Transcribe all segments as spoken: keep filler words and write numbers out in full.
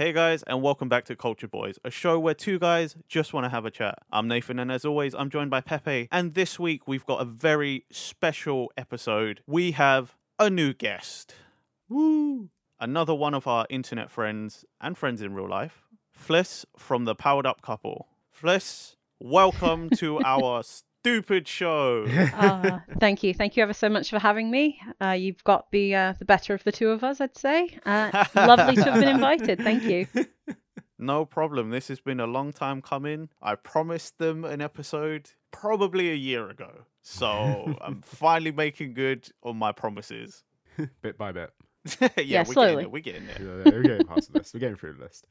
Hey guys, and welcome back to Culture Boys, a show where two guys just want to have a chat. I'm Nathan, and as always, I'm joined by Pepe, and this week we've got a very special episode. We have a new guest. Woo! Another one of our internet friends, and friends in real life, Fliss from The Powered Up Couple. Fliss, welcome to our stupid show. Uh, thank you. Thank you ever so much for having me. Uh, you've got the, uh, the better of the two of us, I'd say. Uh, lovely to have been invited. Thank you. No problem. This has been a long time coming. I promised them an episode probably a year ago. So I'm finally making good on my promises. Bit by bit. yeah, yeah, we're slowly. Getting we're getting there. Yeah, yeah, we're getting past the list. We're getting through the list.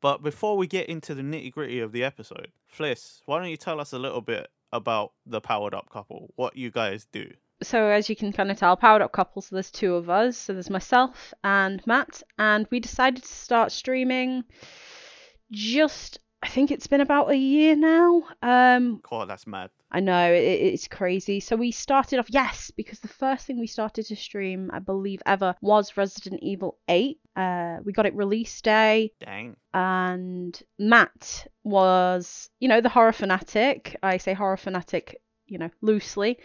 But before we get into the nitty-gritty of the episode, Fliss, why don't you tell us a little bit about The Powered Up Couple, what you guys do? So as you can kind of tell, Powered Up Couple, so there's two of us. So there's myself and Matt, and we decided to start streaming just, I think it's been about a year now. Um, God, that's mad. I know, it, it's crazy. So we started off, yes, because the first thing we started to stream, I believe ever, was Resident Evil Eight. Uh, we got it release day. Dang. And Matt was, you know, the horror fanatic. I say horror fanatic, you know, loosely.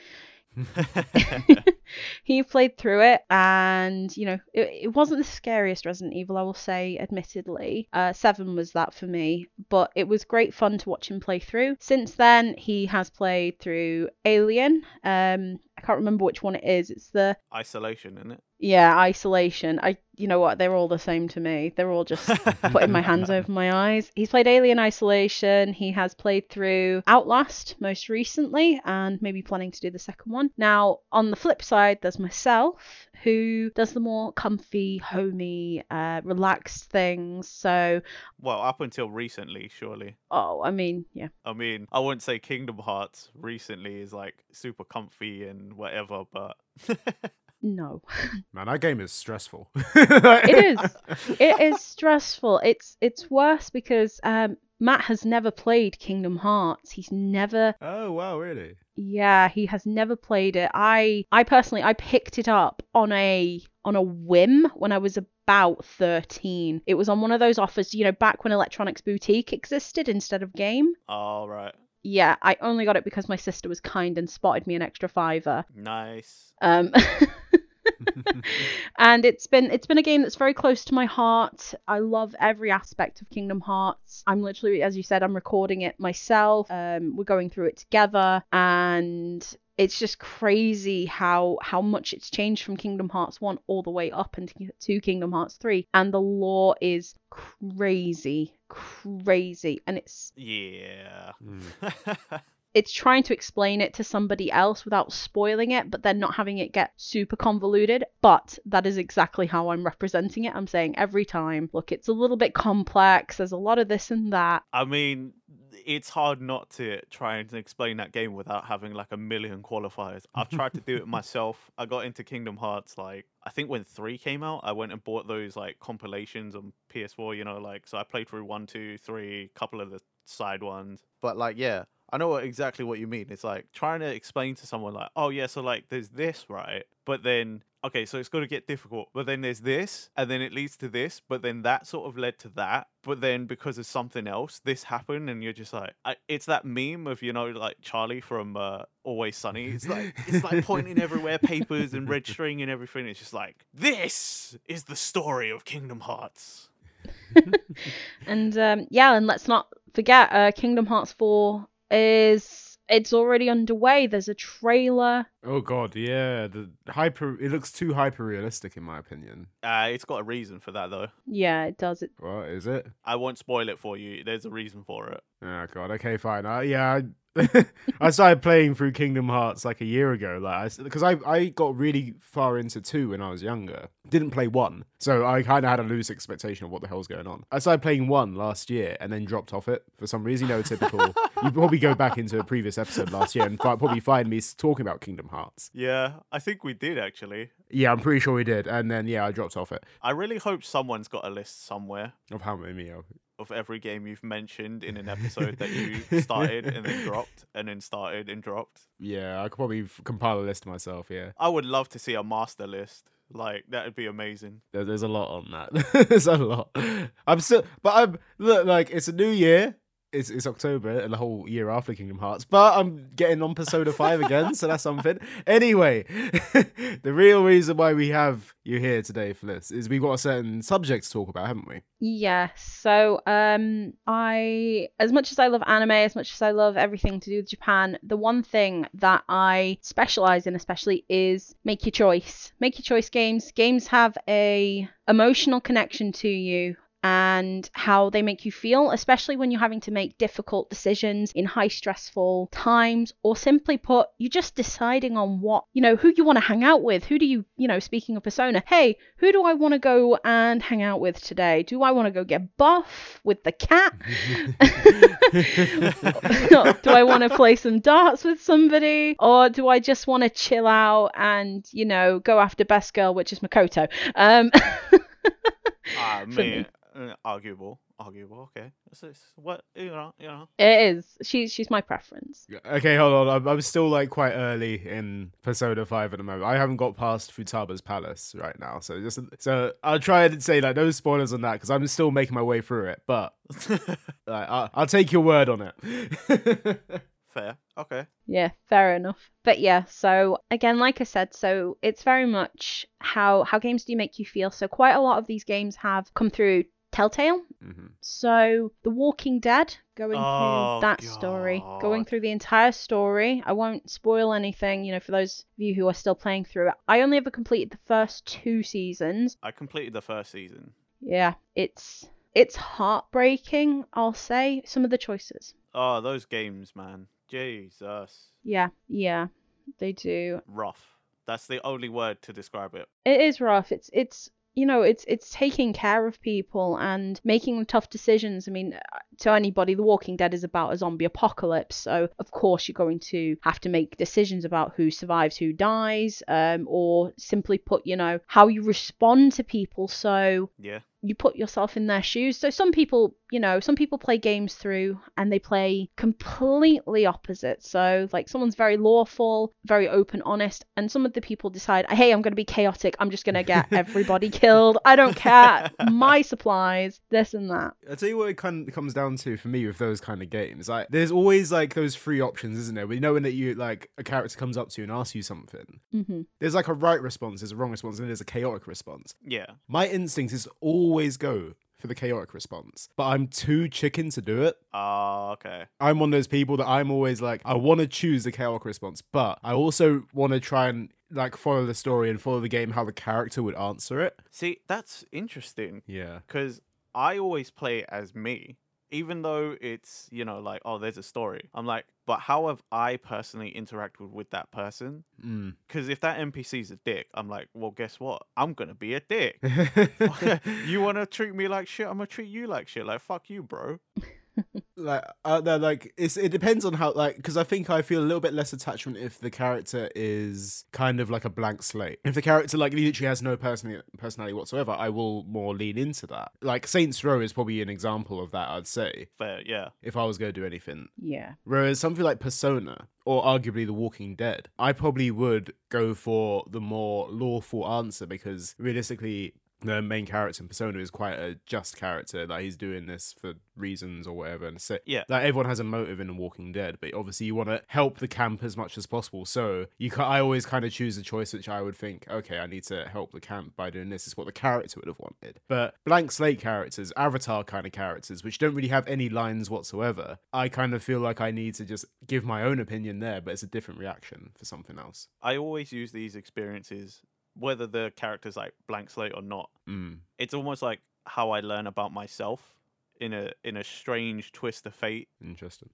He played through it, and you know it, it wasn't the scariest Resident Evil, I will say, admittedly. uh Seven was that for me, but it was great fun to watch him play through. Since then he has played through Alien, um I can't remember which one it is. It's the Isolation, isn't it? Yeah, Isolation. I, you know what? They're all the same to me. They're all just putting my hands over my eyes. He's played Alien Isolation. He has played through Outlast most recently, and maybe planning to do the second one. Now, on the flip side, there's myself, who does the more comfy, homey, uh, relaxed things. So, well, up until recently, surely. Oh, I mean, yeah. I mean, I wouldn't say Kingdom Hearts recently is like super comfy and whatever, but no, man, that game is stressful. it is it is stressful. It's it's worse because um Matt has never played Kingdom Hearts. He's never oh wow really yeah he has never played it. I i personally, I picked it up on a on a whim when I was about thirteen. It was on one of those offers, you know, back when Electronics Boutique existed instead of Game. Oh, right. Yeah, I only got it because my sister was kind and spotted me an extra fiver. Nice. Um, and it's been it's been a game that's very close to my heart. I love every aspect of Kingdom Hearts. I'm literally, as you said, I'm recording it myself. Um, we're going through it together, and it's just crazy how how much it's changed from Kingdom Hearts one all the way up and to Kingdom Hearts three. And the lore is crazy, crazy. And it's... Yeah. It's trying to explain it to somebody else without spoiling it, but then not having it get super convoluted. But that is exactly how I'm representing it. I'm saying every time, look, it's a little bit complex. There's a lot of this and that. I mean... It's hard not to try and explain that game without having like a million qualifiers. I've tried to do it myself. I got into Kingdom Hearts like, I think when three came out, I went and bought those like compilations on P S four, you know, like, so I played through one, two, three, couple of the side ones. But like, yeah, I know exactly what you mean. It's like trying to explain to someone like, oh yeah, so like there's this, right? But then... Okay, so it's going to get difficult, but then there's this, and then it leads to this, but then that sort of led to that, but then because of something else, this happened, and you're just like, I, it's that meme of, you know, like Charlie from uh, Always Sunny. It's like it's like pointing everywhere, papers and red string and everything. It's just like, this is the story of Kingdom Hearts. And um, yeah, and let's not forget, uh, Kingdom Hearts four is... It's already underway. There's a trailer. Oh god, yeah. The hyper it looks too hyper realistic in my opinion. Uh it's got a reason for that though. Yeah, it does. It What is it? I won't spoil it for you. There's a reason for it. Oh god, okay, fine. Uh, yeah, I, I started playing through Kingdom Hearts like a year ago, like because I, I I got really far into two when I was younger. Didn't play one. So I kind of had a loose expectation of what the hell's going on. I started playing one last year and then dropped off it for some reason. You know, typical. You probably go back into a previous episode last year and fi- probably find me talking about Kingdom Hearts. Yeah, I think we did actually. Yeah, I'm pretty sure we did. And then, yeah, I dropped off it. I really hope someone's got a list somewhere. Of how many of Of every game you've mentioned in an episode that you started and then dropped and then started and dropped. Yeah, I could probably f- compile a list myself, yeah. I would love to see a master list. Like, that would be amazing. There, there's a lot on that. There's a lot. I'm still, but I'm, look, like, it's a new year. It's, it's October and the whole year after Kingdom Hearts, but I'm getting on Persona five again, so that's something. Anyway, the real reason why we have you here today, Fliss, is we've got a certain subject to talk about, haven't we? Yes. Yeah, so um, I, as much as I love anime, as much as I love everything to do with Japan, the one thing that I specialise in especially is make your choice. Make your choice games. Games have a emotional connection to you and how they make you feel, especially when you're having to make difficult decisions in high stressful times, or simply put, you're just deciding on what, you know, who you want to hang out with. Who do you, you know, speaking of Persona, hey, who do I want to go and hang out with today? Do I want to go get buff with the cat? Do I want to play some darts with somebody? Or do I just want to chill out and, you know, go after best girl, which is Makoto? Um, ah, man. Arguable, arguable. Okay, it's, it's, what you know, you know. It is. She's she's my preference. Okay, hold on. I'm, I'm still like quite early in Persona five at the moment. I haven't got past Futaba's Palace right now, so just so I'll try and say like no spoilers on that because I'm still making my way through it. But like, I'll, I'll take your word on it. Fair. Okay. Yeah, fair enough. But yeah, so again, like I said, so it's very much how how games do make you feel. So quite a lot of these games have come through Telltale. Mm-hmm. So The Walking Dead, going oh, through that God. story, going through the entire story. I won't spoil anything, you know, for those of you who are still playing through it. I only ever completed the first two seasons. I completed the first season. Yeah, it's it's heartbreaking, I'll say, some of the choices. Oh, those games, man. Jesus. Yeah, yeah, they do. Rough. That's the only word to describe it. It is rough. It's it's you know, it's it's taking care of people and making tough decisions. I mean, to anybody, The Walking Dead is about a zombie apocalypse. So, of course, you're going to have to make decisions about who survives, who dies, um, or simply put, you know, how you respond to people. So, yeah. You put yourself in their shoes. So some people, you know, some people play games through and they play completely opposite. So like someone's very lawful, very open, honest. And some of the people decide, hey, I'm going to be chaotic. I'm just going to get everybody killed. I don't care. My supplies, this and that. I'll tell you what it kind of comes down to for me with those kind of games. Like there's always like those three options, isn't there? We know when that you like a character comes up to you and asks you something. Mm-hmm. There's like a right response, there's a wrong response, and there's a chaotic response. Yeah. My instinct is all always go for the chaotic response, but I'm too chicken to do it. Oh, okay. I'm one of those people that I'm always like, I want to choose the chaotic response, but I also want to try and like follow the story and follow the game how the character would answer it. See, that's interesting. Yeah. Because I always play as me, even though it's, you know, like, oh, there's a story. I'm like, but how have I personally interacted with that person? Because mm. if that N P C's a dick, I'm like, well, guess what? I'm going to be a dick. You want to treat me like shit? I'm going to treat you like shit. Like, fuck you, bro. Like, uh, no, like it's, it depends on how, like, because I think I feel a little bit less attachment if the character is kind of like a blank slate. If the character, like, literally has no person- personality whatsoever, I will more lean into that. Like, Saints Row is probably an example of that, I'd say. Fair, yeah. If I was going to do anything. Yeah. Whereas something like Persona, or arguably The Walking Dead, I probably would go for the more lawful answer because, realistically, the main character in Persona is quite a just character. Like, he's doing this for reasons or whatever. And so, yeah. Like, everyone has a motive in The Walking Dead, but obviously you want to help the camp as much as possible. So, you ca- I always kind of choose a choice which I would think, okay, I need to help the camp by doing this. It's what the character would have wanted. But blank slate characters, Avatar kind of characters, which don't really have any lines whatsoever, I kind of feel like I need to just give my own opinion there, but it's a different reaction for something else. I always use these experiences, whether the character's like blank slate or not. Mm. It's almost like how I learn about myself in a in a strange twist of fate. Interesting.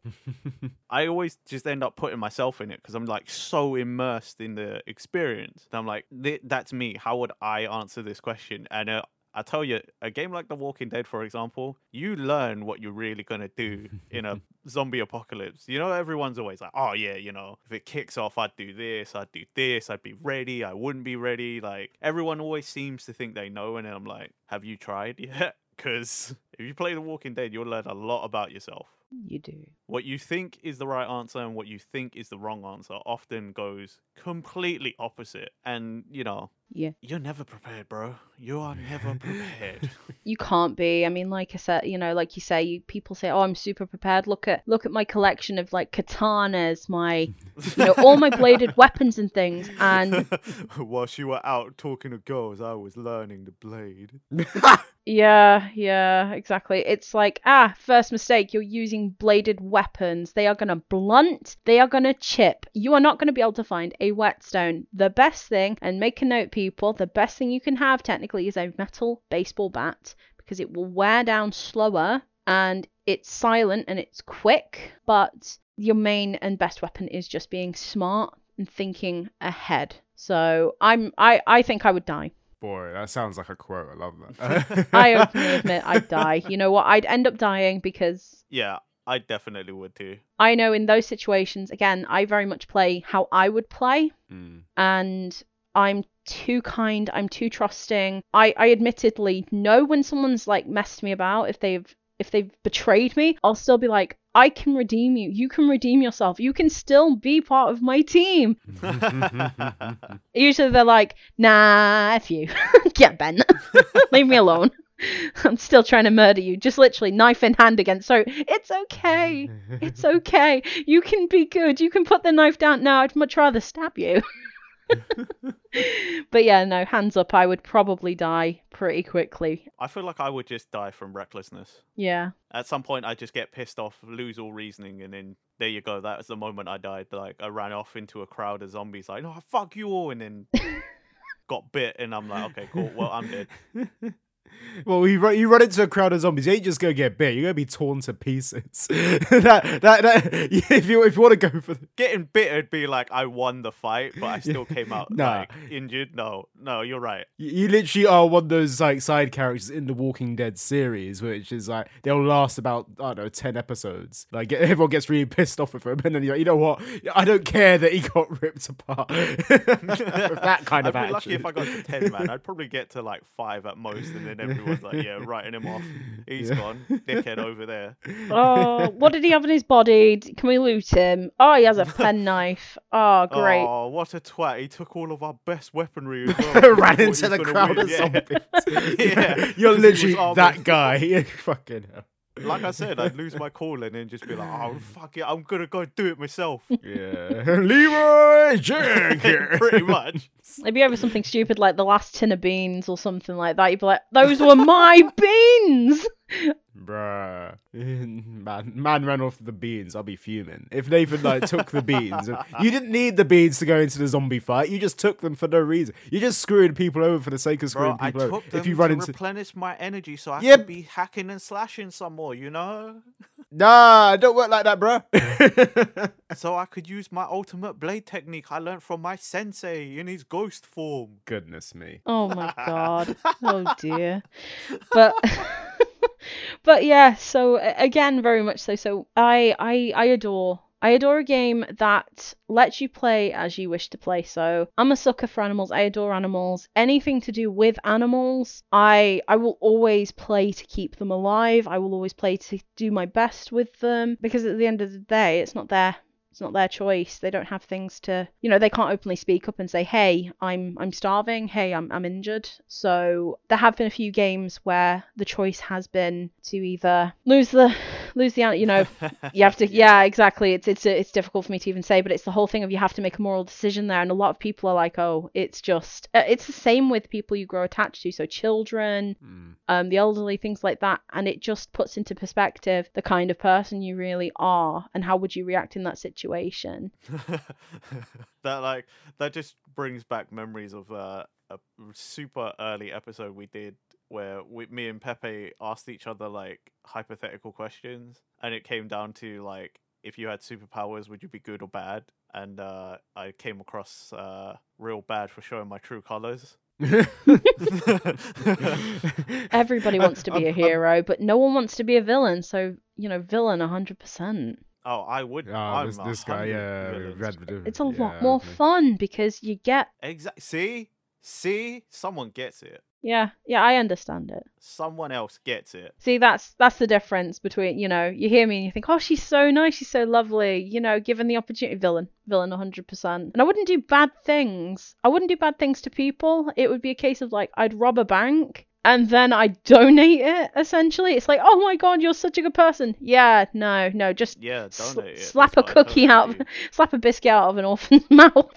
I always just end up putting myself in it because I'm like so immersed in the experience. And I'm like, that's me. How would I answer this question? And uh, I tell you, a game like The Walking Dead, for example, you learn what you're really going to do in a zombie apocalypse. You know, everyone's always like, oh, yeah, you know, if it kicks off, I'd do this, I'd do this, I'd be ready, I wouldn't be ready. Like, everyone always seems to think they know, and I'm like, have you tried yet? Because if you play The Walking Dead, you'll learn a lot about yourself. You do. What you think is the right answer and what you think is the wrong answer often goes completely opposite. And, you know, yeah, you're never prepared, bro. You are never prepared. You can't be. I mean, like I said, you know, like you say, you, people say, oh, I'm super prepared. Look at look at my collection of, like, katanas, my, you know, all my bladed weapons and things. And whilst you were out talking to girls, I was learning the blade. Yeah, yeah, exactly. It's like, ah, first mistake, you're using bladed weapons. They are going to blunt. They are going to chip. You are not going to be able to find a whetstone. The best thing, and make a note, people, the best thing you can have technically is a metal baseball bat, because it will wear down slower and it's silent and it's quick. But your main and best weapon is just being smart and thinking ahead. So I'm, I, I think I would die. Boy, that sounds like a quote. I love that. I openly admit I'd die. You know what? I'd end up dying because... Yeah, I definitely would too. I know in those situations, again, I very much play how I would play. Mm. And I'm too kind. I'm too trusting. I, I admittedly know when someone's like messed me about, if they've if they've betrayed me, I'll still be like, I can redeem you. You can redeem yourself. You can still be part of my team. Usually they're like, nah, F you. Get Ben. Leave me alone. I'm still trying to murder you. Just literally knife in hand again. So it's okay. It's okay. You can be good. You can put the knife down. No, I'd much rather stab you. But yeah, no, hands up, I would probably die pretty quickly. I feel like I would just die from recklessness. Yeah. At some point, I just get pissed off, lose all reasoning, and then there you go. That was the moment I died. Like, I ran off into a crowd of zombies, like, no, fuck you all, and then got bit, and I'm like, okay, cool, well, I'm dead. Well, you run, you run into a crowd of zombies. You ain't just gonna get bit. You're gonna be torn to pieces. that, that, that. If you if you want to go for the... getting bit, it'd be like I won the fight, but I still came out nah. like injured. No, no, you're right. You, you literally are one of those like side characters in the Walking Dead series, which is like they'll last about I don't know ten episodes. Like everyone gets really pissed off with him, and then you're like, you know what? I don't care that he got ripped apart. That kind of I'd be action. Lucky if I got to ten, man. I'd probably get to like five at most, and then. Everyone's like, yeah, writing him off. He's yeah. gone. Dickhead over there. Oh, what did he have in his body? Can we loot him? Oh, he has a pen knife. Oh, great. Oh, what a twat. He took all of our best weaponry as well. Ran into the crowd win. Of zombies. Yeah. Yeah. You're literally that guy. Yeah, fucking hell. Like I said, I'd lose my call and then just be like, oh, fuck it, I'm going to go do it myself. Yeah. Leroy Jenkins. Pretty much. Maybe over something stupid like the last tin of beans or something like that. You'd be like, those were my beans. Bruh. Man, man ran off the beans. I'll be fuming. If Nathan like took the beans. You didn't need the beans to go into the zombie fight. You just took them for no reason. You just screwed people over for the sake of screwing Bro, people I took over. Them if you run to into... replenish my energy so I yep. could be hacking and slashing some more, you know? Nah, I don't work like that, bruh. So I could use my ultimate blade technique I learned from my sensei in his ghost form. Goodness me. Oh my god. Oh dear. But but yeah, so again, very much so. So I, I, I adore, I adore a game that lets you play as you wish to play. So I'm a sucker for animals. I adore animals. Anything to do with animals, I, I will always play to keep them alive. I will always play to do my best with them because at the end of the day, it's not their, it's not their choice. They don't have things to, you know, they can't openly speak up and say, hey, I'm, I'm starving. Hey, I'm, I'm injured. So there have been a few games where the choice has been to either lose the, lose the, you know, you have to, yeah, exactly. It's, it's, it's difficult for me to even say, but it's the whole thing of you have to make a moral decision there. And a lot of people are like, oh, it's just, it's the same with people you grow attached to. So children, mm. um, the elderly, things like that. And it just puts into perspective the kind of person you really are and how would you react in that situation. Situation. That like that just brings back memories of uh, a super early episode we did where we, me and Pepe asked each other like hypothetical questions, and it came down to like if you had superpowers, would you be good or bad? And uh, I came across uh, real bad for showing my true colors. Everybody wants to be a hero, but no one wants to be a villain. So you know, villain one hundred percent. Oh, I would. Oh, I'm this, this guy, yeah. Villains. It's a lot yeah, more fun because you get... Exactly. See? See? Someone gets it. Yeah, yeah, I understand it. Someone else gets it. See, that's that's the difference between, you know, you hear me and you think, oh, she's so nice, she's so lovely, you know, given the opportunity. Villain, villain one hundred percent. And I wouldn't do bad things. I wouldn't do bad things to people. It would be a case of, like, I'd rob a bank and then I donate it, essentially. It's like, oh my God, you're such a good person. Yeah, no, no, just yeah, sl it. slap that's a cookie out, of, slap a biscuit out of an orphan's mouth.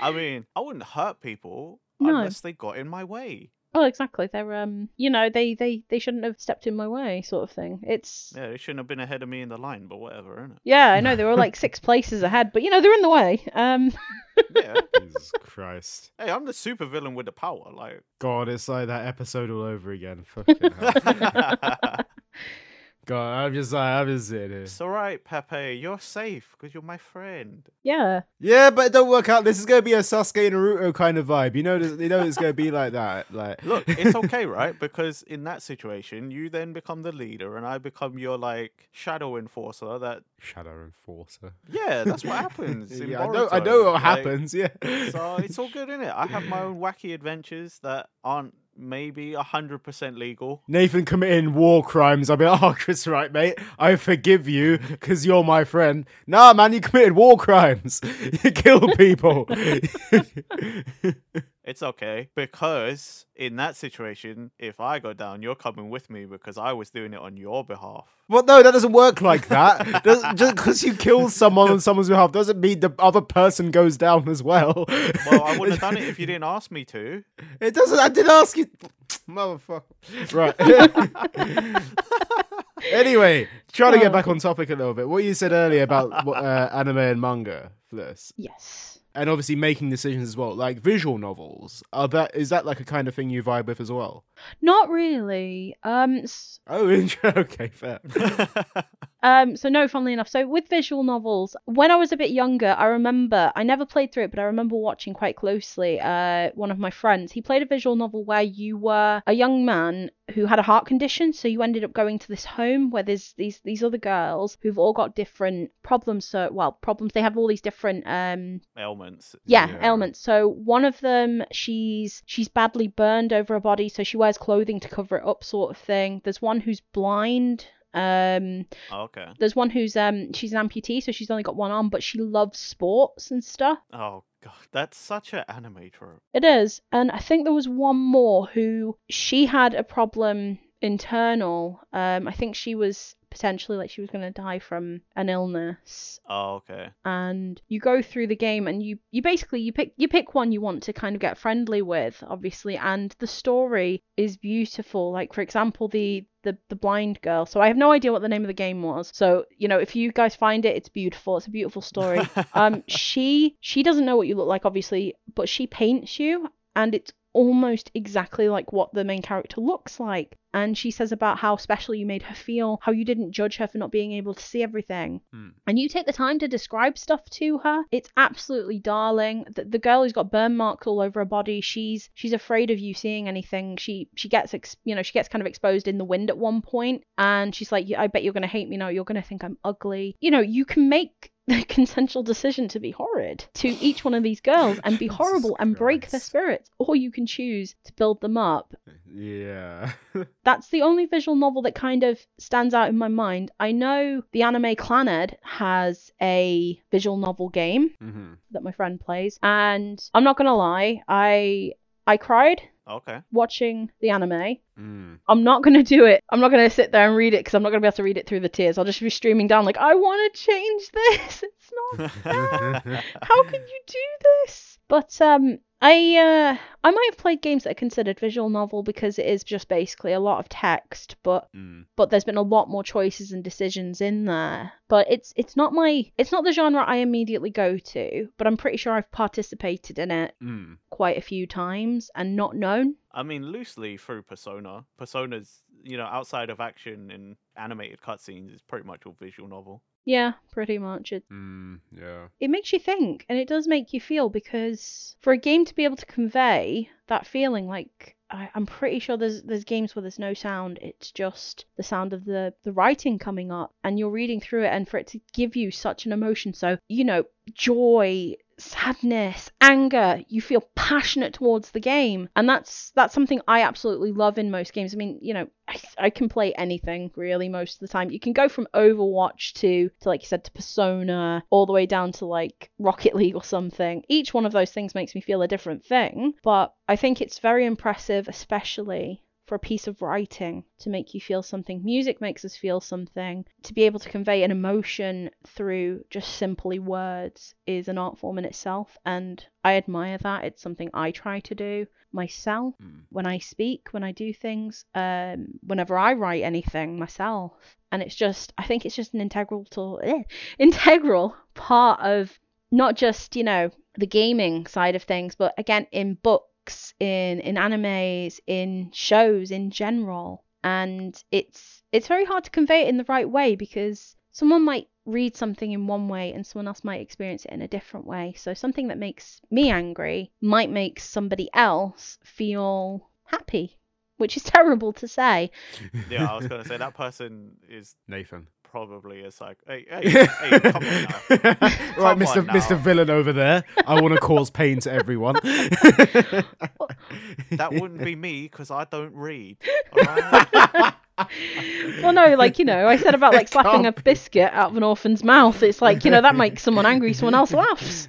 I mean, I wouldn't hurt people no. unless they got in my way. Oh, exactly. They're um, you know, they they they shouldn't have stepped in my way, sort of thing. It's yeah, they shouldn't have been ahead of me in the line, but whatever, isn't it? Yeah, I know they were like six places ahead, but you know they're in the way. Um. Yeah. Jesus Christ. Hey, I'm the super villain with the power. Like, God, it's like that episode all over again. Fucking hell. God, I'm just like, I'm just sitting here. It's alright, Pepe. You're safe because you're my friend. Yeah. Yeah, but it don't work out. This is going to be a Sasuke and Naruto kind of vibe. You know, you know it's going to be like that. Like, look, it's okay, right? Because in that situation, you then become the leader and I become your, like, shadow enforcer. That Shadow enforcer? Yeah, that's what happens. In yeah, I know, I know what like, happens, yeah. So it's all good, innit? I have my own wacky adventures that aren't maybe a hundred percent legal. Nathan committing war crimes. I mean, oh, Chris, right, mate. I forgive you because you're my friend. Nah, man, you committed war crimes. You killed people. It's okay, because in that situation, if I go down, you're coming with me because I was doing it on your behalf. Well, no, that doesn't work like that. Just because you kill someone on someone's behalf doesn't mean the other person goes down as well. Well, I wouldn't have done it if you didn't ask me to. It doesn't. I did ask you. Motherfucker. Right. Anyway, trying to get back on topic a little bit. What you said earlier about uh, anime and manga, Fliss. Yes. And obviously making decisions as well, like visual novels. Are that is that like a kind of thing you vibe with as well? Not really. Um. Oh, okay, fair. um. So no, funnily enough. So with visual novels, when I was a bit younger, I remember I never played through it, but I remember watching quite closely. Uh, one of my friends, he played a visual novel where you were a young man who had a heart condition, so you ended up going to this home where there's these these other girls who've all got different problems. So well, problems. They have all these different um ailments. Yeah, yeah, ailments. So one of them, she's she's badly burned over her body, so she wears clothing to cover it up, sort of thing. There's one who's blind. Um oh, okay. There's one who's um she's an amputee, so she's only got one arm, but she loves sports and stuff. Oh. God, that's such an anime trope. It is. And I think there was one more who she had a problem internal. Um, I think she was potentially like she was going to die from an illness. Oh, okay. And you go through the game and you, you basically you pick you pick one you want to kind of get friendly with, obviously. And the story is beautiful. Like, for example, the the the blind girl. So I have no idea what the name of the game was, so you know, if you guys find it, it's beautiful. It's a beautiful story. um she she doesn't know what you look like, obviously, but she paints you and it's almost exactly like what the main character looks like. And she says about how special you made her feel, how you didn't judge her for not being able to see everything. Hmm. And you take the time to describe stuff to her. It's absolutely darling. The, the girl who's got burn marks all over her body, she's she's afraid of you seeing anything. She she gets, ex you know, she gets kind of exposed in the wind at one point. And she's like, I bet you're going to hate me now. You're going to think I'm ugly. You know, you can make the consensual decision to be horrid to each one of these girls and be horrible and break their spirits, or you can choose to build them up. Yeah. That's the only visual novel that kind of stands out in my mind. I know the anime Claned has a visual novel game mm-hmm. that my friend plays, and I'm not gonna lie, I I cried. Okay. Watching the anime. Mm. I'm not going to do it. I'm not going to sit there and read it because I'm not going to be able to read it through the tears. I'll just be streaming down like, I want to change this. It's not fair. How can you do this? But um, I uh, I might have played games that are considered visual novel because it is just basically a lot of text, but mm. but there's been a lot more choices and decisions in there. But it's it's not my it's not the genre I immediately go to, but I'm pretty sure I've participated in it mm. quite a few times and not known. I mean, loosely through Persona. Persona's, you know, outside of action and animated cutscenes, is pretty much all visual novel. Yeah, pretty much. It, mm, yeah. It makes you think, and it does make you feel, because for a game to be able to convey that feeling, like, I, I'm pretty sure there's there's games where there's no sound, it's just the sound of the, the writing coming up, and you're reading through it, and for it to give you such an emotion, so, you know, joy, sadness, anger. You feel passionate towards the game, and that's that's something I absolutely love in most games. I mean, you know, I, I can play anything really most of the time. You can go from Overwatch to, to like you said, to Persona, all the way down to like Rocket League or something. Each one of those things makes me feel a different thing, but I think it's very impressive, especially for a piece of writing to make you feel something. Music makes us feel something. To be able to convey an emotion through just simply words is an art form in itself, and I admire that. It's something I try to do myself mm. when I speak, when I do things, um, whenever I write anything myself. And it's just, I think it's just an integral to, eh, integral part of not just, you know, the gaming side of things, but again, in books, in in animes, in shows in general. And it's it's very hard to convey it in the right way, because someone might read something in one way and someone else might experience it in a different way. So something that makes me angry might make somebody else feel happy, which is terrible to say. Yeah, I was gonna say that person is Nathan. Probably is like, hey, hey, hey, come on now. Right, Mister Now. Mister Villain over there. I want to cause pain to everyone. That wouldn't be me because I don't read. All right? Well, no, like, you know, I said about like slapping a biscuit out of an orphan's mouth. It's like, you know, that makes someone angry, someone else laughs.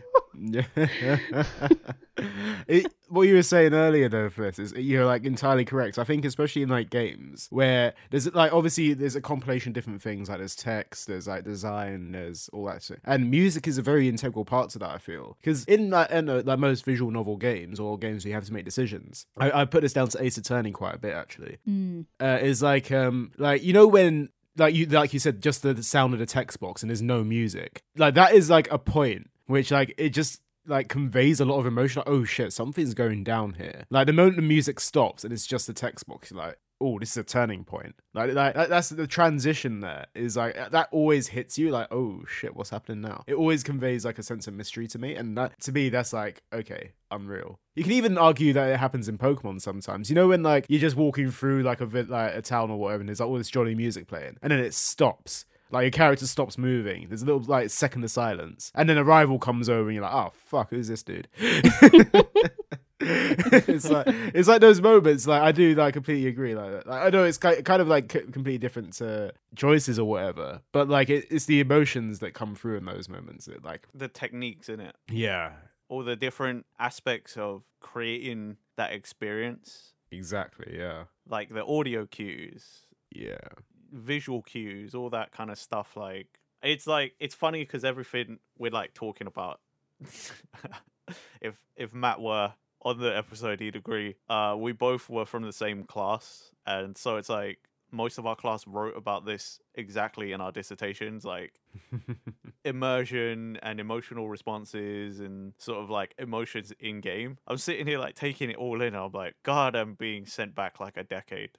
It, what you were saying earlier though, Fliss, is you're like entirely correct. I think especially in like games where there's like obviously there's a compilation of different things, like there's text, there's like design, there's all that shit, and music is a very integral part to that, I feel, because in like, in, uh, like most visual novel games or games where you have to make decisions, I, I put this down to Ace Attorney quite a bit actually. mm. uh, is like um like you know when like you like you said just the sound of the text box and there's no music, like that is like a point which like it just like conveys a lot of emotion. Like, oh shit, something's going down here. Like the moment the music stops and it's just the text box, you're like, oh, this is a turning point. Like, like that's the transition there is like that always hits you. Like, oh shit, what's happening now? It always conveys like a sense of mystery to me, and that to me that's like, okay, unreal. You can even argue that it happens in Pokemon sometimes. You know when like you're just walking through like a like a town or whatever, and there's like all this jolly music playing, and then it stops. Like, your character stops moving. There's a little, like, second of silence. And then a rival comes over and you're like, oh, fuck, who's this dude? it's like it's like those moments. Like, I do, like, completely agree. Like, like I know it's kind of, like, completely different to choices or whatever. But, like, it, it's the emotions that come through in those moments. That, like the techniques in it. Yeah. All the different aspects of creating that experience. Exactly, yeah. Like, the audio cues. Yeah. Visual cues, all that kind of stuff. Like it's like it's funny because everything we're like talking about if if Matt were on the episode, he'd agree, uh we both were from the same class, and so it's like most of our class wrote about this exactly in our dissertations, like immersion and emotional responses and sort of like emotions in game. I'm sitting here like taking it all in. I'm like, God, I'm being sent back like a decade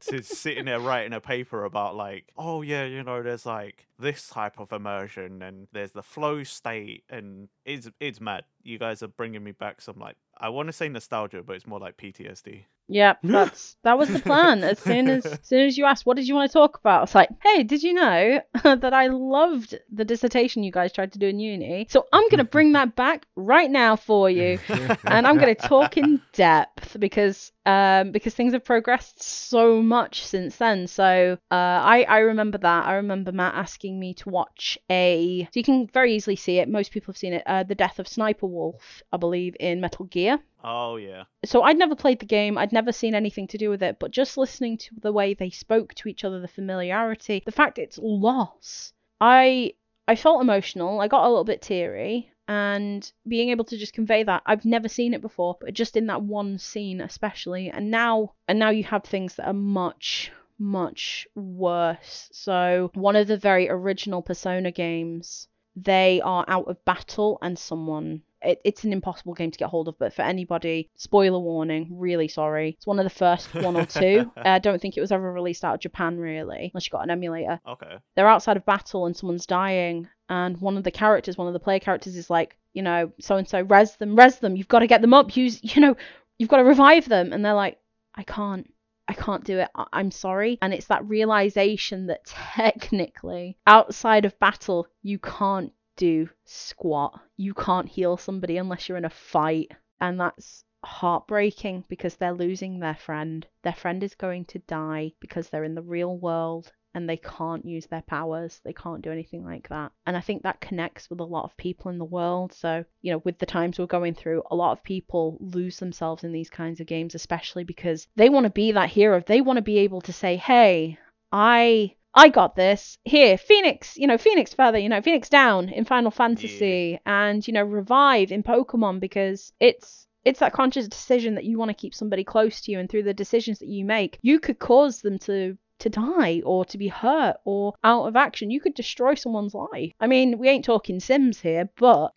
to sitting there writing a paper about like, oh yeah, you know, there's like this type of immersion and there's the flow state, and it's it's mad. You guys are bringing me back some like, I want to say nostalgia, but it's more like P T S D. Yeah, that's that was the plan. As soon as, as soon as you asked, what did you want to talk about? It's like, hey, did you know that I loved the dissertation you guys tried to do in uni? So I'm going to bring that back right now for you, and I'm going to talk in depth because um because things have progressed so much since then. So uh, I I remember that. I remember Matt asking me to watch a. So you can very easily see it. Most people have seen it. Uh, the Death of Sniper Wolf, I believe, in Metal Gear. Oh yeah. So I'd never played the game, I'd never seen anything to do with it, but just listening to the way they spoke to each other, the familiarity, the fact it's loss, I I felt emotional, I got a little bit teary, and being able to just convey that, I've never seen it before, but just in that one scene especially, and now and now you have things that are much much worse. So one of the very original Persona games, they are out of battle and someone It, it's an impossible game to get hold of, but for anybody, spoiler warning, really sorry. It's one of the first one or two. I uh, don't think it was ever released out of Japan, really, unless you got an emulator. Okay. They're outside of battle and someone's dying, and one of the characters, one of the player characters is like, you know, so-and-so, res them, res them, you've got to get them up, use, you know, you've got to revive them. And they're like, I can't. I can't do it. I- I'm sorry. And it's that realization that technically, outside of battle, you can't do squat. You can't heal somebody unless you're in a fight. And that's heartbreaking because they're losing their friend. Their friend is going to die because they're in the real world and they can't use their powers. They can't do anything like that. And I think that connects with a lot of people in the world. So, you know, with the times we're going through, a lot of people lose themselves in these kinds of games, especially because they want to be that hero. They want to be able to say, hey, I... I got this here, Phoenix, you know, Phoenix further, you know, Phoenix Down in Final Fantasy, yeah. And, you know, Revive in Pokemon, because it's it's that conscious decision that you want to keep somebody close to you. And through the decisions that you make, you could cause them to to die or to be hurt or out of action. You could destroy someone's life. I mean, we ain't talking Sims here, but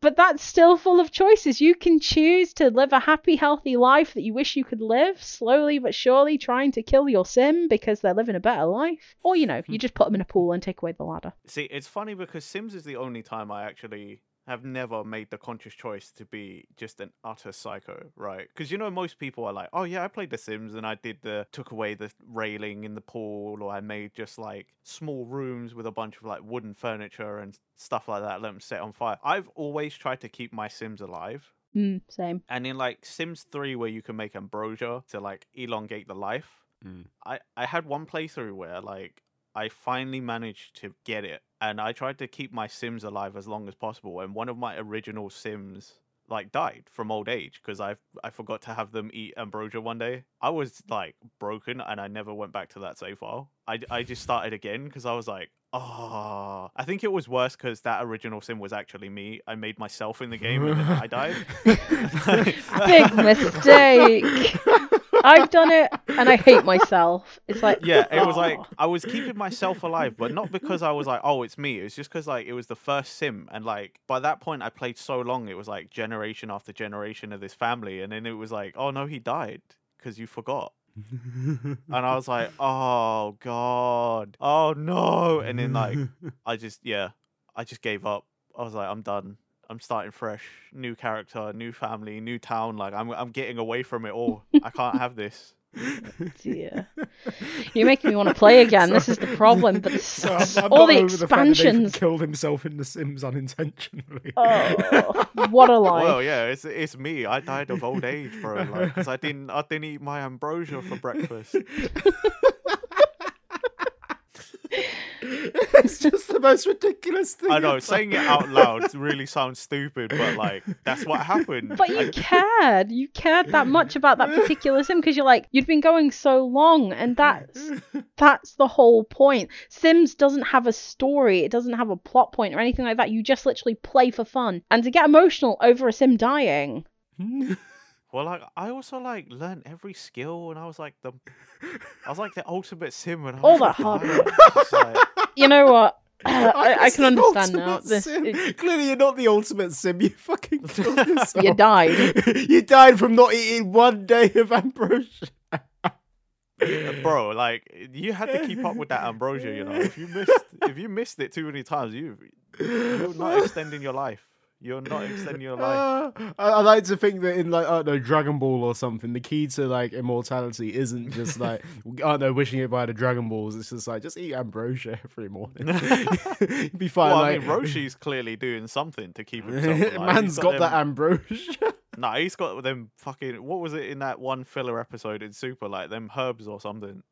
but that's still full of choices. You can choose to live a happy, healthy life that you wish you could live, slowly but surely trying to kill your Sim because they're living a better life. Or, you know, you just put them in a pool and take away the ladder. See, it's funny because Sims is the only time I actually have never made the conscious choice to be just an utter psycho, right? Because, you know, most people are like, oh yeah, I played The Sims and I did the, took away the railing in the pool, or I made just like small rooms with a bunch of like wooden furniture and stuff like that, let them set on fire. I've always tried to keep my Sims alive. Mm, same. And in like Sims three, where you can make Ambrosia to like elongate the life, mm. I, I had one playthrough where like I finally managed to get it. And I tried to keep my Sims alive as long as possible. And one of my original Sims, like, died from old age because I I forgot to have them eat Ambrosia one day. I was, like, broken and I never went back to that save file. I, I just started again because I was like, oh, I think it was worse because that original Sim was actually me. I made myself in the game and then I died. Big mistake. I've done it and I hate myself. It's like, yeah, it was like I was keeping myself alive, but not because I was like, oh, it's me. It was just because like it was the first Sim, and like by that point I played so long, it was like generation after generation of this family, and then it was like, oh no, he died because you forgot. And I was like, oh god, oh no. And then like I just yeah I just gave up. I was like, I'm done. I'm starting fresh, new character, new family, new town. Like I'm, I'm getting away from it all. I can't have this. Dear, you're making me want to play again. So, this is the problem. But so I'm, I'm all the expansions. The killed himself in The Sims unintentionally. Oh, what a lie! Well, yeah, it's it's me. I died of old age, bro. Like, cause I didn't, I didn't eat my Ambrosia for breakfast. It's just the most ridiculous thing. I know, saying it out loud really sounds stupid, but like that's what happened. But you cared, you cared that much about that particular Sim because you're like, you'd been going so long, and that's that's the whole point. Sims doesn't have a story, it doesn't have a plot point or anything like that. You just literally play for fun, and to get emotional over a Sim dying. Well, like I also like learned every skill, and I was like the, I was like the ultimate Sim, and I was all that hard work. You know what? Uh, I, I can understand now. This, it... Clearly, you're not the ultimate Sim. You fucking killed yourself. You died. You died from not eating one day of Ambrosia. Bro, like you had to keep up with that Ambrosia. You know, if you missed, if you missed it too many times, you you're not extending your life. You're not extending your life. Uh, I, I like to think that in like, I don't know, Dragon Ball or something, the key to like immortality isn't just like, I don't know, wishing it by the Dragon Balls. It's just like, just eat Ambrosia every morning. You'd be fine. Well, like... I mean, Roshi's clearly doing something to keep himself alive. Man's got, got them... that Ambrosia. Nah, he's got them fucking, what was it in that one filler episode in Super? Like them herbs or something.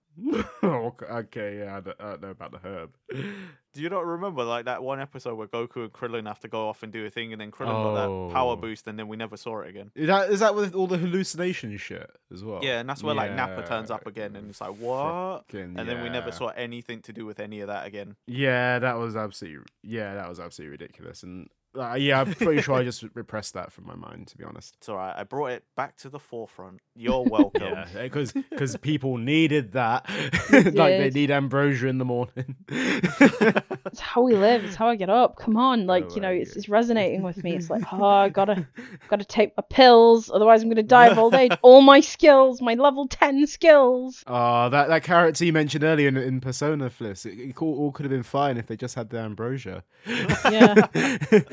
Okay, yeah, I don't, I don't know about the herb. Do you not remember like that one episode where Goku and Krillin have to go off and do a thing, and then Krillin oh. got that power boost, and then we never saw it again? Is that, is that with all the hallucination shit as well? Yeah, and that's where yeah. like Nappa turns up again, and it's like, what? Frickin', and then yeah. we never saw anything to do with any of that again. Yeah, that was absolutely, yeah, that was absolutely ridiculous. And uh, yeah, I'm pretty sure I just repressed that from my mind, to be honest. It's all right. I brought it back to the forefront. You're welcome. Because yeah, because people needed that. Like they need Ambrosia in the morning. It's how we live. It's how I get up. Come on, like oh, you know, it's, it's resonating with me. It's like, oh, I gotta gotta take my pills, otherwise I'm gonna die of old age. All my skills, my level ten skills. Ah, uh, that that character you mentioned earlier in, in Persona, Fliss. It, it all, all could have been fine if they just had the Ambrosia. Yeah.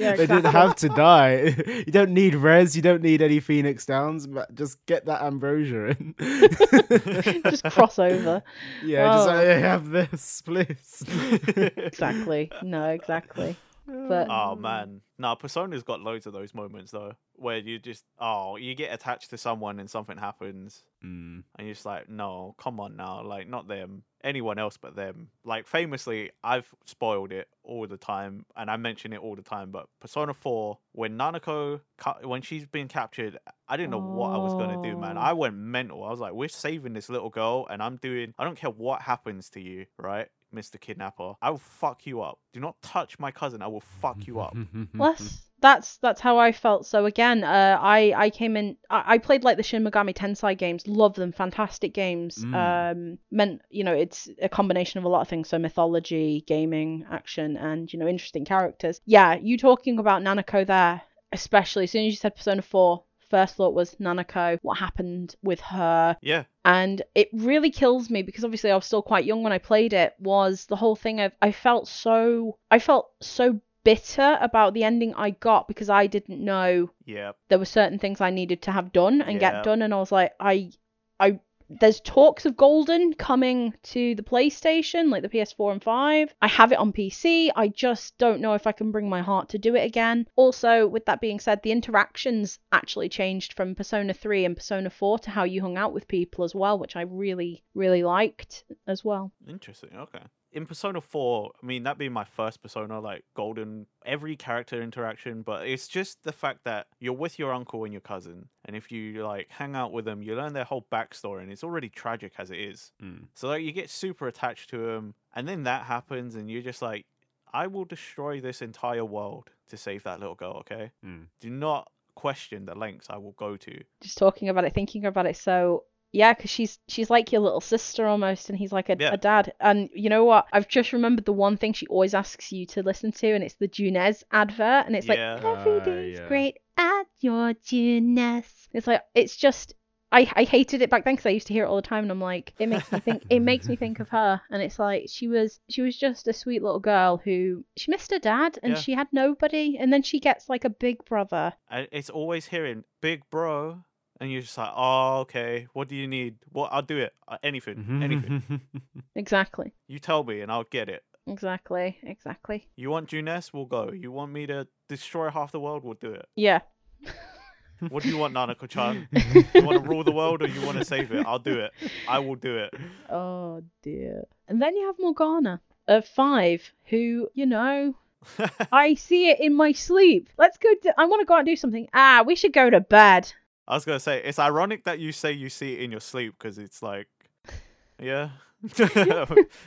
Yeah. Phoenix They Down. Didn't have to die. You don't need res. You don't need any Phoenix Downs. But just get that Ambrosia in. Just crossover. Yeah, oh. just like, hey, have this, please. Exactly. No, exactly. But... oh man, no, Persona's got loads of those moments though, where you just oh you get attached to someone and something happens, mm. and you're just like, no, come on now, like not them, anyone else but them. Like famously, I've spoiled it all the time, and I mention it all the time. But Persona four, when Nanako when she's been captured, I didn't know oh. what I was gonna do, man. I went mental. I was like, we're saving this little girl, and I'm doing. I don't care what happens to you, right? Mister Kidnapper, I will fuck you up. Do not touch my cousin. I will fuck you up. Plus, that's that's how I felt. So again, uh, I I came in. I, I played like the Shin Megami Tensei games. Love them. Fantastic games. Mm. Um, meant you know it's a combination of a lot of things. So mythology, gaming, action, and you know interesting characters. Yeah, you talking about Nanako there, especially as soon as you said Persona four. First thought was Nanako, what happened with her? Yeah. And it really kills me because obviously I was still quite young when I played it, was the whole thing of I felt so I felt so bitter about the ending I got because I didn't know yep. there were certain things I needed to have done and yep. get done, and I was like, I I there's talks of Golden coming to the PlayStation, like the P S four and five. I have it on P C. I just don't know if I can bring my heart to do it again. Also, with that being said, the interactions actually changed from Persona three and Persona four to how you hung out with people as well, which I really, really liked as well. Interesting. Okay. In Persona four, I mean, that being my first Persona, like Golden, every character interaction, but it's just the fact that you're with your uncle and your cousin, and if you like hang out with them, you learn their whole backstory, and it's already tragic as it is. Mm. So like you get super attached to them, and then that happens, and you're just like, I will destroy this entire world to save that little girl, okay? Mm. Do not question the lengths I will go to. Just talking about it, thinking about it, so... yeah, because she's she's like your little sister almost, and he's like a, yeah. a dad. And you know what? I've just remembered the one thing she always asks you to listen to, and it's the Junes advert, and it's yeah. like, every day's uh, yeah. great at your Junes. It's like, it's just, I, I hated it back then because I used to hear it all the time, and I'm like, it makes me think, it makes me think of her. And it's like, she was she was just a sweet little girl who, she missed her dad, and yeah. she had nobody, and then she gets like a big brother. It's always hearing, big bro. And you're just like, oh, okay, what do you need? Well, I'll do it. Anything, anything. Exactly. You tell me and I'll get it. Exactly, exactly. You want Junes? We'll go. You want me to destroy half the world? We'll do it. Yeah. What do you want, Nanako-chan? You want to rule the world or you want to save it? I'll do it. I will do it. Oh, dear. And then you have Morgana of five, who, you know... I see it in my sleep. Let's go. Do- I want to go out and do something. Ah, we should go to bed. I was going to say, it's ironic that you say you see it in your sleep because it's like, yeah,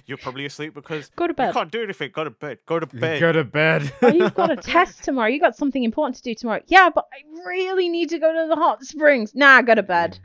you're probably asleep because go to bed. You can't do anything. Go to bed. Go to bed. Go to bed. Oh, you've got a test tomorrow. You've got something important to do tomorrow. Yeah, but I really need to go to the hot springs. Nah, go to bed.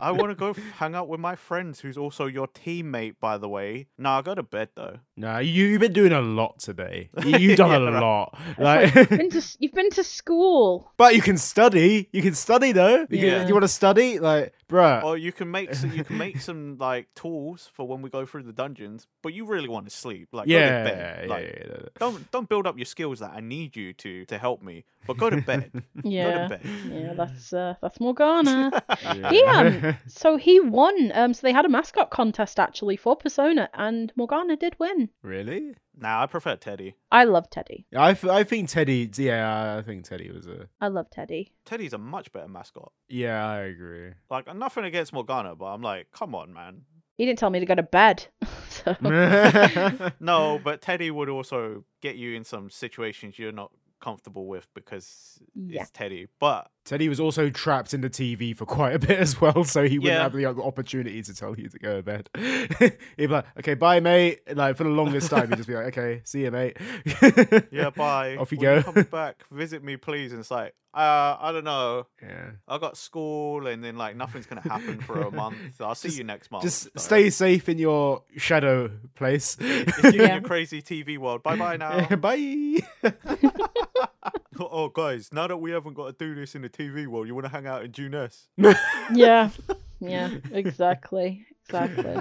I want to go hang out with my friends who's also your teammate, by the way. Nah, go to bed, though. Nah, you, you've been doing a lot today. You, you've done yeah, a lot. Like, like you've, been to, you've been to school. But you can study. You can study, though. You, yeah. you want to study? Like, bruh. Or you can make some, you can make some like tools for when we go through the dungeons, but you really want to sleep. Like, yeah, go to bed. Yeah, like, yeah, yeah, yeah. Don't don't build up your skills that I need you to to help me. But go to bed. Yeah, go to bed. Yeah, that's uh, that's Morgana. Yeah. He, um, so he won. Um, so they had a mascot contest actually for Persona, and Morgana did win. Really? Nah, I prefer Teddy. I love Teddy. I, f- I think Teddy, yeah, I think Teddy was a... I love Teddy. Teddy's a much better mascot. Yeah, I agree. Like, nothing against Morgana, but I'm like, come on, man. He didn't tell me to go to bed. So... No, but Teddy would also get you in some situations you're not comfortable with because yeah. it's Teddy, but... Teddy was also trapped in the T V for quite a bit as well, so he wouldn't yeah. have the opportunity to tell you to go to bed. He'd be like, okay, bye, mate. Like, for the longest time, he'd just be like, okay, see you, mate. Yeah, bye. Off you Will go. You come back, visit me, please. And it's like, uh, I don't know. Yeah. I got school, and then, like, nothing's going to happen for a month. So I'll see just, you next month. Just so. Stay safe in your shadow place. It's you yeah. in your crazy T V world. Bye-bye now. Bye. Oh, guys, now that we haven't got to do this in the T V world, you want to hang out in Junes? Yeah, yeah, exactly, exactly.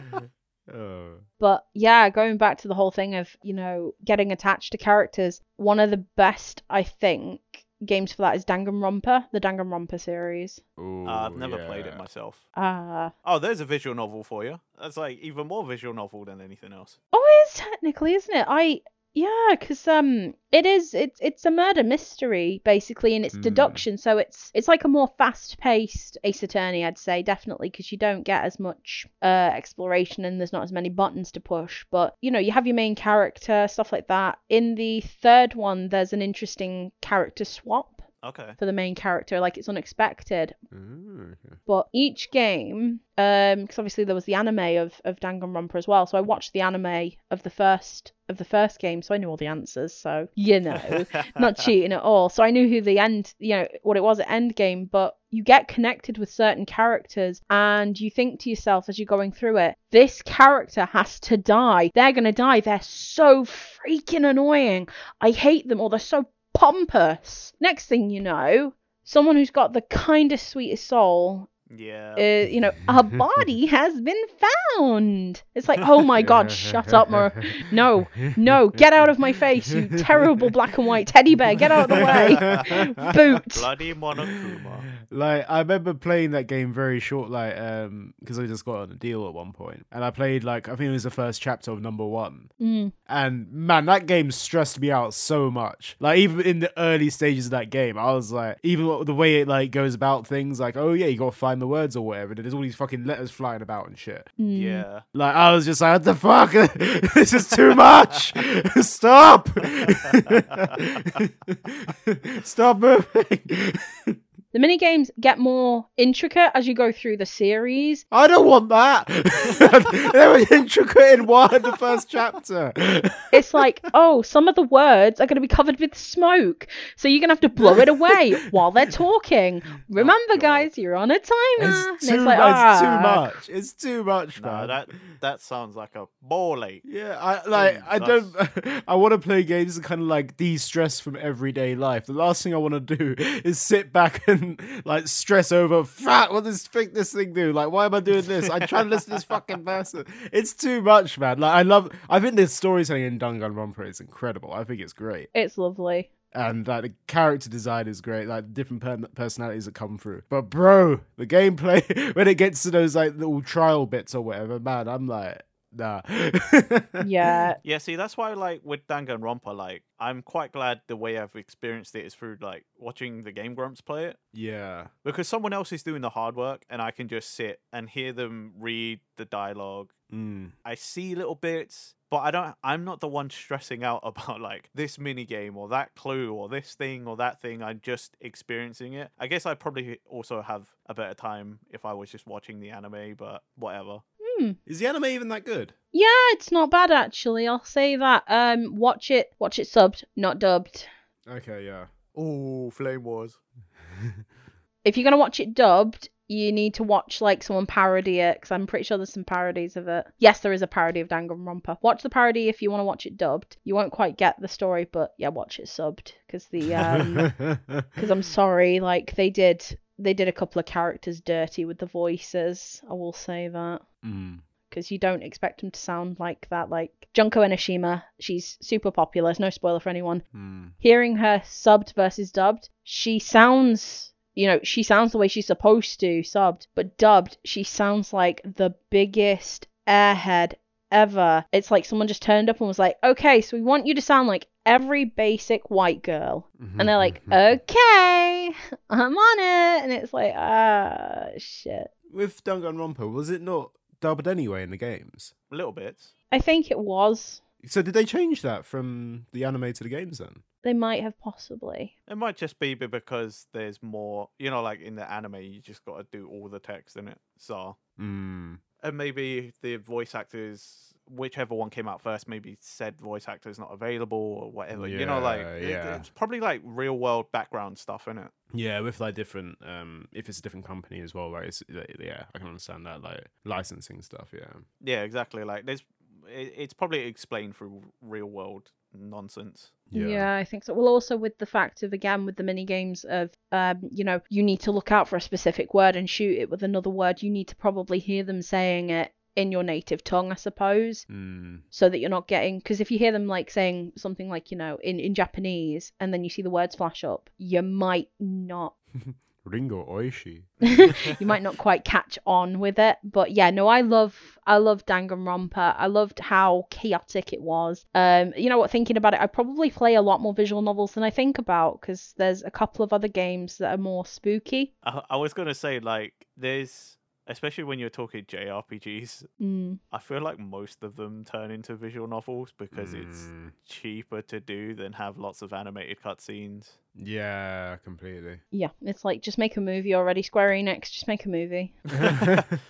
Oh. But yeah, going back to the whole thing of, you know, getting attached to characters, one of the best, I think, games for that is Danganronpa, the Danganronpa series. Ooh, uh, I've never yeah. played it myself. Ah. Uh, oh, there's a visual novel for you. That's like even more visual novel than anything else. Oh, it is technically, isn't it? I... Yeah, because um, it is it's it's a murder mystery basically, and it's mm. deduction, so it's it's like a more fast-paced Ace Attorney, I'd say, definitely, because you don't get as much uh, exploration and there's not as many buttons to push. But you know, you have your main character, stuff like that. In the third one, there's an interesting character swap. Okay. For the main character, like it's unexpected. Ooh, okay. But each game, um, because obviously there was the anime of of Danganronpa as well, so I watched the anime of the first of the first game, so I knew all the answers. So you know, not cheating at all. So I knew who the end, you know, what it was at end game. But you get connected with certain characters, and you think to yourself as you're going through it, this character has to die. They're gonna die. They're so freaking annoying. I hate them, or they're so pompous. Next thing you know, someone who's got the kindest, sweetest soul, yeah, uh, you know, her body has been found. It's like, oh my god, shut up, Mara. No, no, get out of my face, you terrible black and white teddy bear. Get out of the way. Boot. Bloody Monokuma. Like, I remember playing that game very short, like, um, because I just got on a deal at one point, and I played, like, I think it was the first chapter of number one. Mm. And man, that game stressed me out so much. Like, even in the early stages of that game, I was like, even the way it like goes about things, like, oh yeah, you gotta find the words or whatever, and there's all these fucking letters flying about and shit. Mm. Yeah. Like, I was just like, what the fuck? This is too much. Stop. Stop moving. The minigames get more intricate as you go through the series. I don't want that. They were intricate in one, the first chapter. It's like, oh, some of the words are going to be covered with smoke, so you're going to have to blow it away while they're talking. Remember, oh, guys, you're on a timer. It's, too, it's, like, ah. it's too much. It's too much, no, man. That, that sounds like a ball ache. Yeah, I, like, mm, I don't... I want to play games that kind of, like, de-stress from everyday life. The last thing I want to do is sit back and like stress over fat what does think this thing do, like why am I doing this, I try to listen to this fucking person. It's too much, man. Like, I love I think the storytelling in Danganronpa is incredible. I think it's great, it's lovely, and like the character design is great, like different per- personalities that come through. But bro, the gameplay when it gets to those like little trial bits or whatever, man, I'm like, nah. yeah yeah see, that's why, like, with Danganronpa, like, I'm quite glad the way I've experienced it is through like watching the Game Grumps play it, yeah, because someone else is doing the hard work and I can just sit and hear them read the dialogue. mm. I see little bits, but I don't I'm not the one stressing out about like this mini game or that clue or this thing or that thing. I'm just experiencing it. I guess I probably also have a better time if I was just watching the anime, but whatever. Is the anime even that good? Yeah, it's not bad actually. I'll say that. Um, watch it, watch it subbed, not dubbed. Okay, yeah. Ooh, Flame Wars. If you're gonna watch it dubbed, you need to watch like someone parody it, because I'm pretty sure there's some parodies of it. Yes, there is a parody of Danganronpa. Watch the parody if you want to watch it dubbed. You won't quite get the story, but yeah, watch it subbed because the um, because I'm sorry, like they did. They did a couple of characters dirty with the voices, I will say that. Because mm. you don't expect them to sound like that. Like Junko Enoshima, she's super popular, it's no spoiler for anyone. Mm. Hearing her subbed versus dubbed, she sounds, you know, she sounds the way she's supposed to subbed, but dubbed, she sounds like the biggest airhead ever. It's like someone just turned up and was like, okay, so we want you to sound like every basic white girl. Mm-hmm. And they're like, okay, I'm on it. And it's like, ah, shit. With Danganronpa, was it not dubbed anyway in the games? A little bit. I think it was. So did they change that from the anime to the games then? They might have possibly. It might just be because there's more, you know, like in the anime, you just got to do all the text in it. So. Mm. And maybe the voice actors, whichever one came out first, maybe said voice actor is not available or whatever. Yeah, you know, like yeah. it, it's probably like real world background stuff, isn't it? Yeah, with like different, um, if it's a different company as well, right? It's, yeah, I can understand that, like licensing stuff. Yeah. Yeah, exactly. Like there's, it, it's probably explained through real world nonsense. Yeah. yeah, I think so. Well, also with the fact of, again, with the mini games of, um, you know, you need to look out for a specific word and shoot it with another word. You need to probably hear them saying it in your native tongue, I suppose, mm. so that you're not getting, because if you hear them like saying something like, you know, in, in Japanese, and then you see the words flash up, you might not Ringo Oishi. You might not quite catch on with it. But yeah, no, I love I love Danganronpa. I loved how chaotic it was. Um, you know what, thinking about it, I probably play a lot more visual novels than I think about, because there's a couple of other games that are more spooky. I, I was going to say, like, there's, especially when you're talking J R P Gs, mm. I feel like most of them turn into visual novels because mm. it's cheaper to do than have lots of animated cutscenes. Yeah, completely. Yeah, it's like, just make a movie already, Square Enix, just make a movie.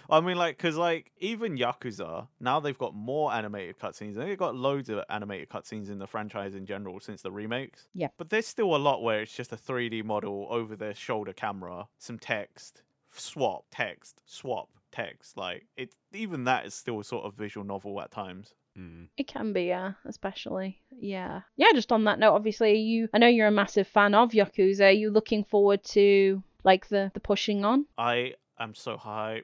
I mean, like, because, like, even Yakuza, now they've got more animated cutscenes, and they've got loads of animated cutscenes in the franchise in general since the remakes. Yeah. But there's still a lot where it's just a three D model over their shoulder camera, some text, swap, text, swap, text. Like, it, even that is still sort of visual novel at times. Mm. It can be, yeah, especially. Yeah. Yeah, just on that note, obviously, you, I know you're a massive fan of Yakuza. Are you looking forward to, like, the, the pushing on? I am so hyped.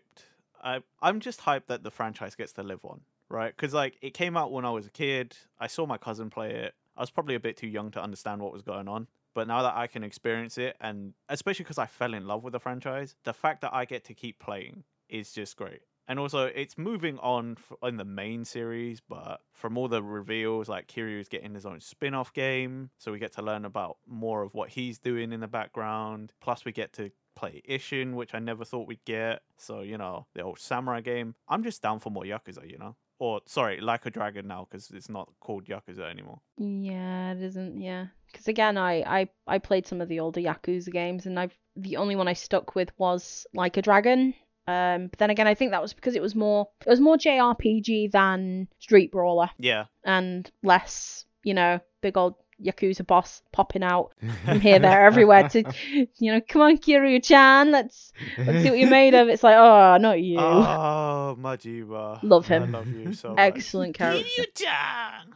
I, I'm just hyped that the franchise gets to live on, right? Because, like, it came out when I was a kid. I saw my cousin play it. I was probably a bit too young to understand what was going on. But now that I can experience it, and especially because I fell in love with the franchise, the fact that I get to keep playing is just great. And also, it's moving on in the main series, but from all the reveals, like, Kiryu's getting his own spin-off game, so we get to learn about more of what he's doing in the background. Plus, we get to play Ishin, which I never thought we'd get. So, you know, the old samurai game. I'm just down for more Yakuza, you know? Or, sorry, Like a Dragon now, because it's not called Yakuza anymore. Yeah, it isn't, yeah. Because, again, I, I, I played some of the older Yakuza games, and I've the only one I stuck with was Like a Dragon. Um, but then again, I think that was because it was more it was more J R P G than Street Brawler. Yeah. And less, you know, big old Yakuza boss popping out from here, there, everywhere to, you know, come on, Kiryu-chan, let's, let's see what you're made of. It's like, oh, not you. Oh, Majima. Love him. I love you so much. Excellent character.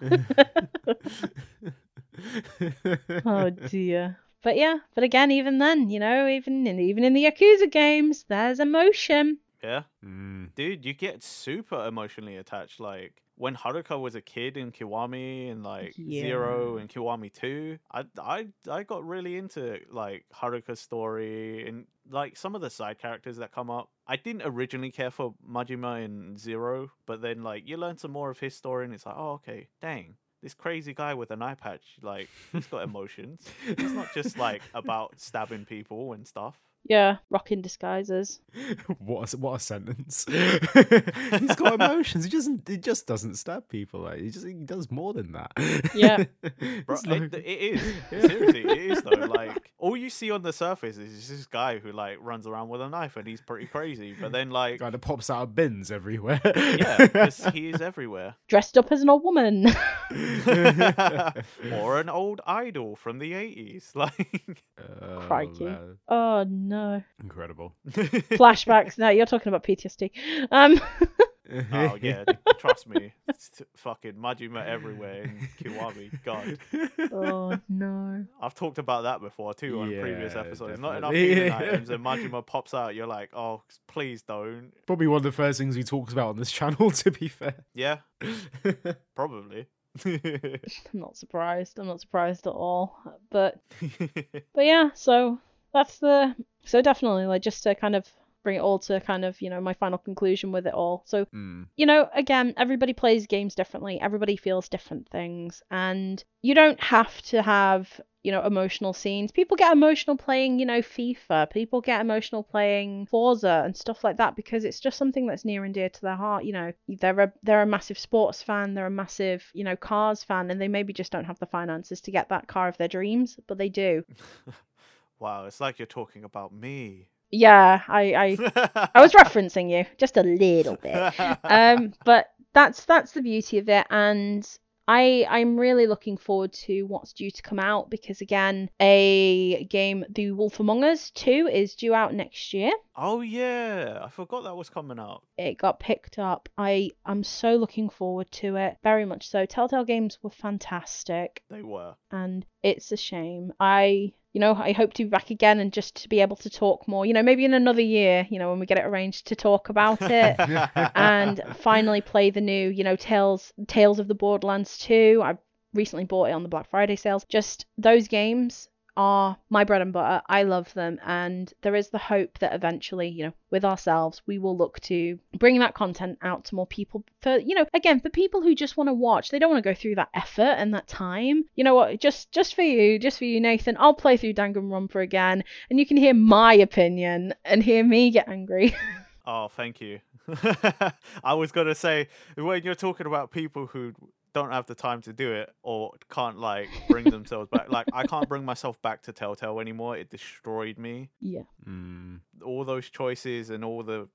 Kiryu-chan! Oh, dear. But yeah, but again, even then, you know, even in even in the Yakuza games, there's emotion. Yeah. Mm. Dude, you get super emotionally attached. Like, when Haruka was a kid in Kiwami and, like, yeah. Zero and Kiwami two, I, I, I got really into, like, Haruka's story and, like, some of the side characters that come up. I didn't originally care for Majima in Zero, but then, like, you learn some more of his story and it's like, oh, okay, dang. This crazy guy with an eye patch, like, he's got emotions. It's not just, like, about stabbing people and stuff. Yeah, rocking disguises. What a, what a sentence. He's got emotions. He doesn't. He just doesn't stab people. Like, he just he does more than that. Yeah, Bro, like... it, it is seriously. It is though. Like, all you see on the surface is this guy who, like, runs around with a knife and he's pretty crazy. But then, like, kind of pops out of bins everywhere. Yeah, he is everywhere. Dressed up as an old woman, or an old idol from the eighties. Like, oh, crikey. Man. Oh no. No. Incredible. Flashbacks. No, you're talking about P T S D. Um. Oh, yeah. Trust me. It's t- fucking Majima everywhere in Kiwami. God. Oh, no. I've talked about that before, too, on yeah, previous episodes. Definitely. Not enough eating items, and Majima pops out. You're like, oh, please don't. Probably one of the first things we talked about on this channel, to be fair. Yeah. Probably. I'm not surprised. I'm not surprised at all. But, but yeah, so... That's the so definitely like just to kind of bring it all to kind of, you know, my final conclusion with it all. So, mm. you know, again, everybody plays games differently. Everybody feels different things, and you don't have to have, you know, emotional scenes. People get emotional playing, you know, FIFA. People get emotional playing Forza and stuff like that because it's just something that's near and dear to their heart. You know, they're a, they're a massive sports fan. They're a massive, you know, cars fan, and they maybe just don't have the finances to get that car of their dreams, but they do. Wow, it's like you're talking about me. Yeah, I I, I was referencing you just a little bit. Um, but that's that's the beauty of it, and I I'm really looking forward to what's due to come out because, again, a game, The Wolf Among Us two, is due out next year. Oh yeah, I forgot that was coming out. It got picked up. I I'm so looking forward to it, very much so. Telltale games were fantastic. They were, and it's a shame I. you know, I hope to be back again and just to be able to talk more, you know, maybe in another year, you know, when we get it arranged to talk about it and finally play the new, you know, Tales, Tales of the Borderlands two. I recently bought it on the Black Friday sales. Just those games are my bread and butter. I love them, and there is the hope that eventually, you know, with ourselves, we will look to bring that content out to more people, for, you know, again, for people who just want to watch. They don't want to go through that effort and that time. You know what, just just for you just for you Nathan, I'll play through Danganronpa again, and you can hear my opinion and hear me get angry. Oh, thank you. I was gonna say, when you're talking about people who don't have the time to do it or can't like bring themselves back, like I can't bring myself back to Telltale anymore. It destroyed me. Yeah. Mm. All those choices and all the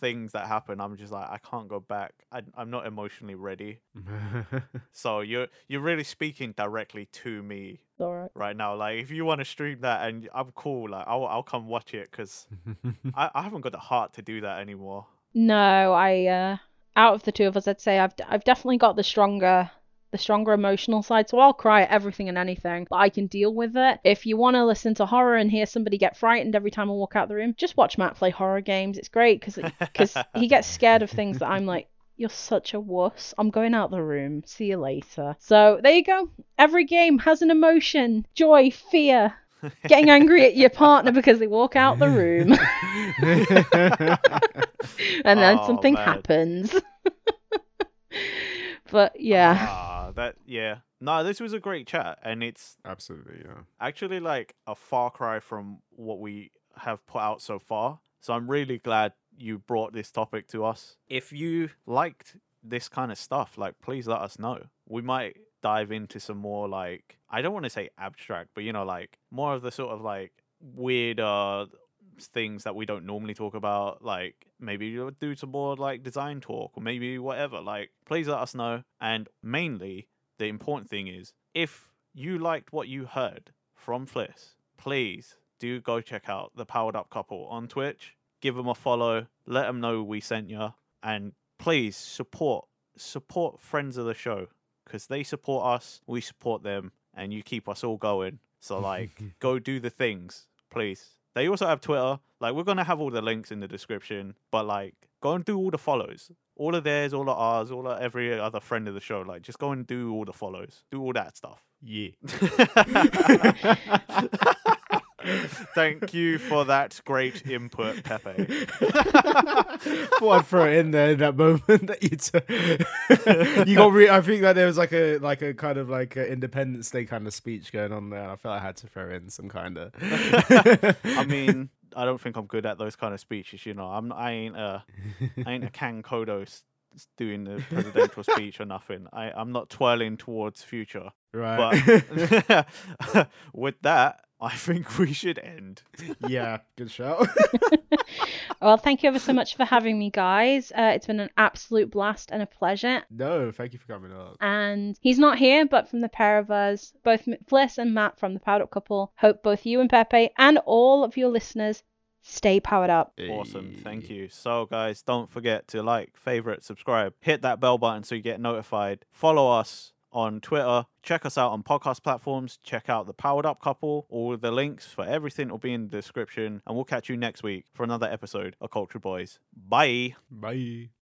things that happen, I'm just like, I can't go back. I, I'm not emotionally ready. So you're you're really speaking directly to me right. right now. Like, if you want to stream that, and I'm cool, like I'll, I'll come watch it, because I, I haven't got the heart to do that anymore. No, I uh out of the two of us, I'd say I've I've definitely got the stronger the stronger emotional side, so I'll cry at everything and anything, but I can deal with it. If you want to listen to horror and hear somebody get frightened every time I walk out the room, just watch Matt play horror games. It's great, because because he gets scared of things that I'm like, you're such a wuss, I'm going out the room, see you later. So there you go. Every game has an emotion: joy, fear, getting angry at your partner because they walk out the room. And then oh, something man. happens. But yeah. Ah, that yeah. No, this was a great chat, and it's absolutely yeah. actually like a far cry from what we have put out so far. So I'm really glad you brought this topic to us. If you liked this kind of stuff, like, please let us know. We might dive into some more, like, I don't want to say abstract, but you know, like more of the sort of like weird uh things that we don't normally talk about, like maybe you'll do some more like design talk, or maybe whatever. Like, please let us know. And mainly the important thing is, if you liked what you heard from Fliss, please do go check out The Powered Up Couple on Twitch. Give them a follow, let them know we sent you, and please support support friends of the show, because they support us, we support them, and you keep us all going. So, like, go do the things, please. They also have Twitter. Like, we're going to have all the links in the description, but, like, go and do all the follows. All of theirs, all of ours, all of every other friend of the show. Like, just go and do all the follows. Do all that stuff. Yeah. Thank you for that great input, Pepe. Thought I'd throw it in there in that moment that you t- you got. Re- I think that there was like a like a kind of like a Independence Day kind of speech going on there. I felt I had to throw in some kind of. I mean, I don't think I'm good at those kind of speeches. You know, I'm I ain't a I ain't a Kang Kodos doing the presidential speech or nothing. I I'm not twirling towards future. Right. But with that, I think we should end. Yeah, good shout. Well, thank you ever so much for having me, guys. Uh, it's been an absolute blast and a pleasure. No, thank you for coming up. And he's not here, but from the pair of us, both Fliss and Matt from The Powered Up Couple, hope both you and Pepe and all of your listeners stay powered up. Awesome, thank you. So, guys, don't forget to like, favorite, subscribe, hit that bell button so you get notified. Follow us on Twitter, check us out on podcast platforms, check out The Powered Up Couple. All the links for everything will be in the description, and we'll catch you next week for another episode of Culture Boys. Bye. Bye.